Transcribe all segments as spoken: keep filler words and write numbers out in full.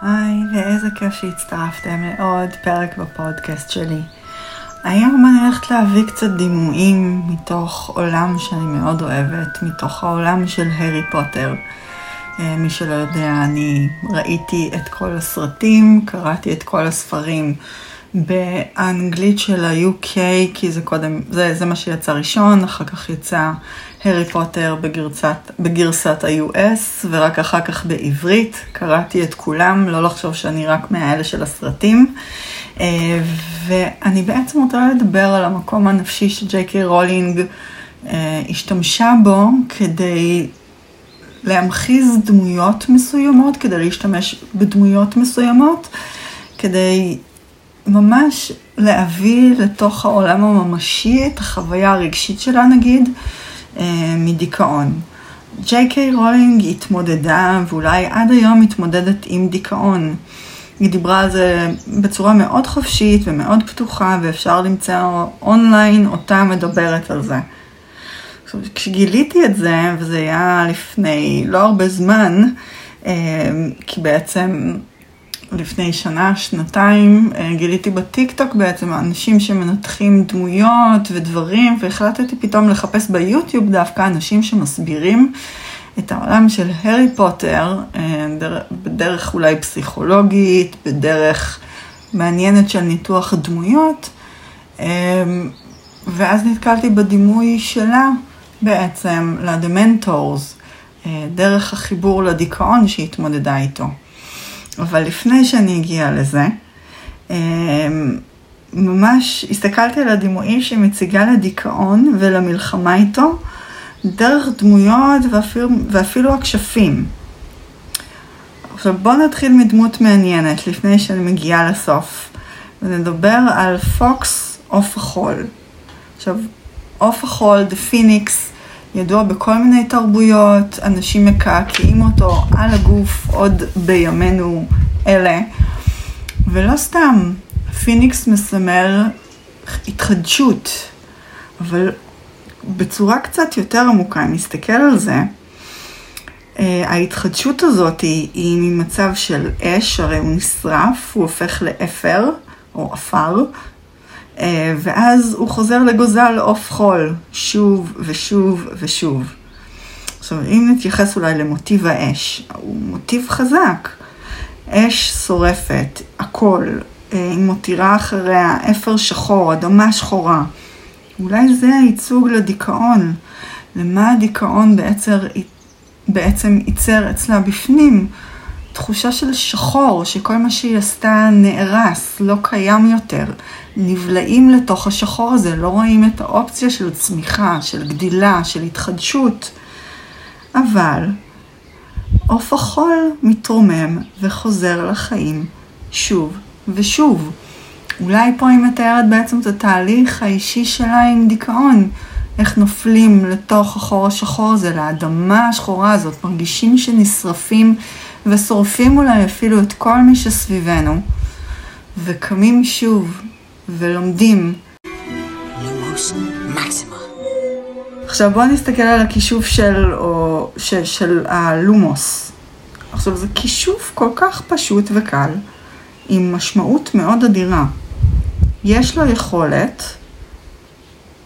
היי, ואיזה כיף שהצטרפתם לעוד פרק בפודקאסט שלי. היום אני הולכת להביא קצת דימויים מתוך עולם שאני מאוד אוהבת, מתוך העולם של הארי פוטר. מי שלא יודע, אני ראיתי את כל הסרטים, קראתי את כל הספרים באנגלית של ה-יו קיי, כי זה קודם, זה, זה מה שיצא ראשון, אחר כך יצא הארי פוטר בגרסת, בגרסת ה-יו אס, ורק אחר כך בעברית. קראתי את כולם, לא לחשוב שאני רק מהאלה של הסרטים. ואני בעצם רוצה לדבר על המקום הנפשי שג'יי קיי רולינג השתמשה בו כדי להמחיז דמויות מסוימות, כדי להשתמש בדמויות מסוימות, כדי ממש להביא לתוך העולם הממשי את החוויה הרגשית שלה, נגיד, מדיכאון. ג'יי קיי רולינג התמודדה, ואולי עד היום מתמודדת עם דיכאון. היא דיברה על זה בצורה מאוד חופשית ומאוד פתוחה, ואפשר למצוא אונליין אותה מדברת על זה. כשגיליתי את זה, וזה היה לפני לא הרבה זמן, כי בעצם לפני שנה, שנתיים, גיליתי בטיקטוק בעצם אנשים שמנתחים דמויות ודברים, והחלטתי פתאום לחפש ביוטיוב דווקא אנשים שמסבירים את העולם של הארי פוטר, בדרך אולי פסיכולוגית, בדרך מעניינת של ניתוח דמויות, ואז נתקלתי בדימוי שלה בעצם לדמנטורס, דרך החיבור לדיכאון שהתמודדה איתו. אבל לפני שאני הגיעה לזה, ממש הסתכלתי על הדימויים שמציגה לדיכאון ולמלחמה איתו, דרך דמויות ואפילו, ואפילו הקשפים. עכשיו בואו נתחיל מדמות מעניינת לפני שאני מגיעה לסוף, ונדבר על פוקס אוף החול. עכשיו, אוף החול, דה פיניקס, ידוע בכל מיני תרבויות, אנשים מקעקעים אותו על הגוף עוד בימינו אלה. ולא סתם, פיניקס מסמל התחדשות, אבל בצורה קצת יותר עמוקה, אם נסתכל על זה, ההתחדשות הזאת היא ממצב של אש, הרי הוא נשרף, הוא הופך לאפר או אפר, ואז הוא חוזר לגוזל אוף חול, שוב ושוב ושוב. עכשיו, אם נתייחס אולי למוטיב האש, הוא מוטיב חזק. אש שורפת, הכל, היא מותירה אחריה, אפר שחור, אדמה שחורה. אולי זה הייצוג לדיכאון, למה הדיכאון בעצם, בעצם ייצר אצלה בפנים. תחושה של שחור, שכל מה שהיא עשתה נערס, לא קיים יותר. נבלעים לתוך השחור הזה, לא רואים את האופציה של צמיחה, של גדילה, של התחדשות. אבל אוף החול מתרומם וחוזר לחיים שוב ושוב. אולי פה היא מתארת בעצם את התהליך האישי שלה עם דיכאון. איך נופלים לתוך החור השחור הזה, לאדמה השחורה הזאת, מרגישים שנשרפים ושורפים אולי אפילו את כל מי שסביבנו, וקמים שוב ולומדים. עכשיו בואו נסתכל על הכישוף של, או, ש, של הלומוס. עכשיו זה כישוף כל כך פשוט וקל, עם משמעות מאוד אדירה. יש לו יכולת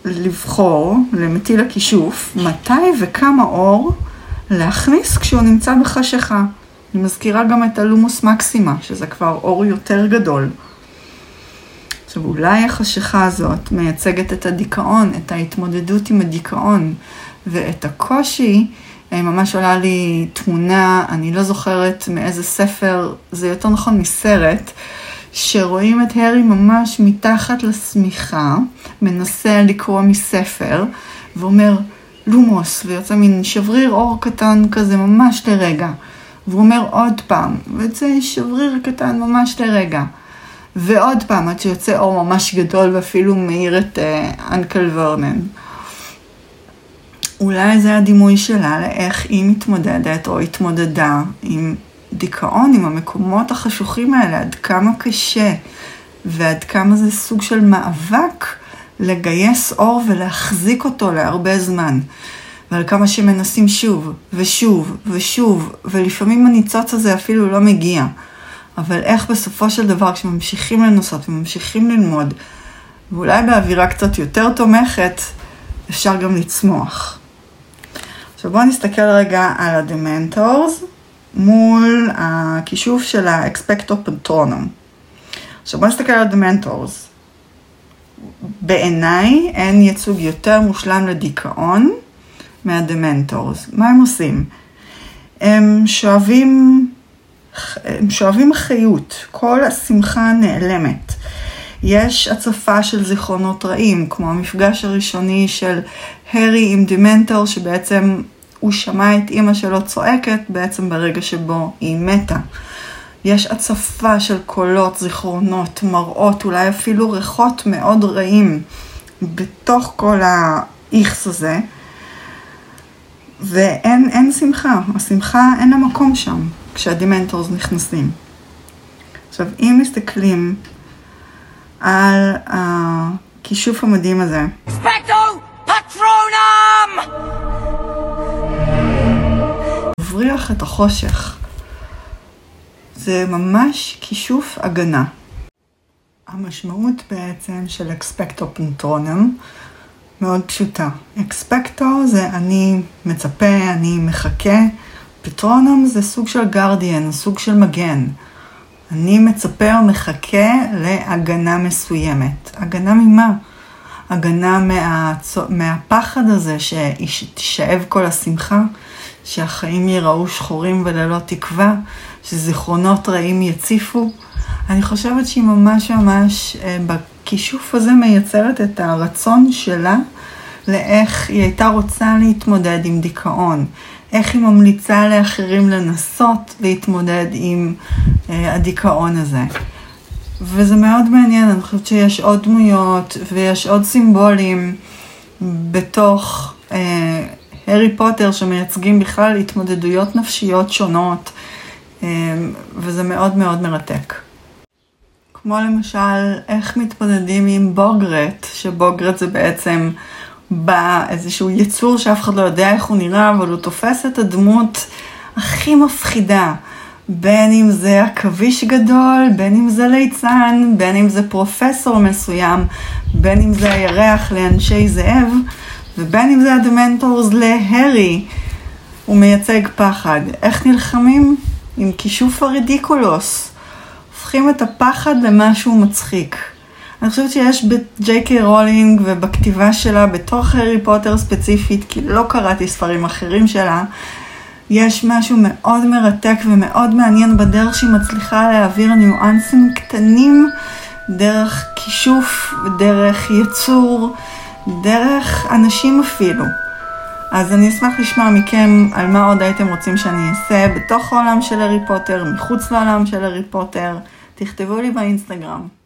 לבחור למטיל הכישוף מתי וכמה אור להכניס כשהוא נמצא בחשיכה. אני מזכירה גם את הלומוס מקסימה, שזה כבר אור יותר גדול. עכשיו, אולי החשיכה הזאת מייצגת את הדיכאון, את ההתמודדות עם הדיכאון, ואת הקושי. ממש עולה לי תמונה, אני לא זוכרת מאיזה ספר, זה יותר נכון מסרט, שרואים את הארי ממש מתחת לשמיכה, מנסה לקרוא מספר, ואומר, לומוס, ויוצא מין שבריר אור קטן כזה ממש לרגע. והוא אומר עוד פעם, ויוצא שבריר קטן ממש לרגע. ועוד פעם, עד שיוצא אור ממש גדול, ואפילו מאיר את אנקל ורנן. אולי זה הדימוי שלה לאיך היא מתמודדת או התמודדה עם דיכאון, עם המקומות החשוכים האלה, עד כמה קשה, ועד כמה זה סוג של מאבק לגייס אור ולהחזיק אותו להרבה זמן. ועל כמה שמנסים שוב ושוב ושוב, ולפעמים הניצוץ הזה אפילו לא מגיע. אבל איך בסופו של דבר, כשממשיכים לנסות וממשיכים ללמוד, ואולי באווירה קצת יותר תומכת, אפשר גם לצמוח. עכשיו בואו נסתכל רגע על הדמנטורס, מול הכישוף של האקספקטו פטרונום. עכשיו בואו נסתכל על הדמנטורס. בעיניי אין ייצוג יותר מושלם לדיכאון מהדמנטורס. מה הם עושים? הם שואבים, הם שואבים חיות, כל השמחה נעלמת. יש הצפה של זיכרונות רעים, כמו המפגש הראשוני של הרי עם דמנטור, שבעצם הוא שמע את אמא שלו צועקת בעצם ברגע שבו היא מתה. יש הצפה של קולות, זיכרונות, מראות, אולי אפילו ריחות מאוד רעים בתוך כל האיכס הזה. ואין אין שמחה, השמחה אין לה מקום שם כשהדמנטורס נכנסים. עכשיו, אם מסתכלים על הכישוף המדהים הזה. Expecto Patronum! מבריח את החושך. זה ממש כישוף הגנה. המשמעות בעצם של Expecto Patronum מאוד פשוטה. Expecto זה אני מצפה, אני מחכה. Patronum זה סוג של guardian, סוג של מגן. אני מצפה ומחכה להגנה מסוימת. הגנה ממה? הגנה מהצו... מהפחד הזה שתשאב כל השמחה, שהחיים ייראו שחורים וללא תקווה, שזיכרונות רעים יציפו. אני חושבת שהיא ממש ממש בכישוף הזה מייצרת את הרצון שלה לאיך היא הייתה רוצה להתמודד עם דיכאון. איך היא ממליצה לאחרים לנסות להתמודד עם אה, הדיכאון הזה. וזה מאוד מעניין, אני חושבת שיש עוד דמויות ויש עוד סימבולים בתוך אה, הרי פוטר שמייצגים בכלל התמודדויות נפשיות שונות, אה, וזה מאוד מאוד מרתק. כמו למשל, איך מתמודדים עם בוגרט, שבוגרט זה בעצם באיזשהו יצור שאף אחד לא יודע איך הוא נראה, אבל הוא תופס את הדמות הכי מפחידה, בין אם זה הכביש גדול, בין אם זה ליצן, בין אם זה פרופסור מסוים, בין אם זה הירח לאנשי זאב, ובין אם זה הדמנטורס להרי. הוא מייצג פחד. איך נלחמים? עם כישוף הרדיקולוס. הופכים את הפחד למשהו מצחיק. אני חושבת שיש ב-ג'יי קיי רולינג ובכתיבה שלה, בתוך הרי פוטר ספציפית, כי לא קראתי ספרים אחרים שלה, יש משהו מאוד מרתק ומאוד מעניין בדרך שהיא מצליחה להעביר ניואנסים קטנים, דרך כישוף, דרך יצור, דרך אנשים אפילו. אז אני אשמח לשמוע מכם על מה עוד הייתם רוצים שאני אעשה בתוך העולם של הרי פוטר, מחוץ לעולם של הרי פוטר. תכתבו לי באינסטגרם.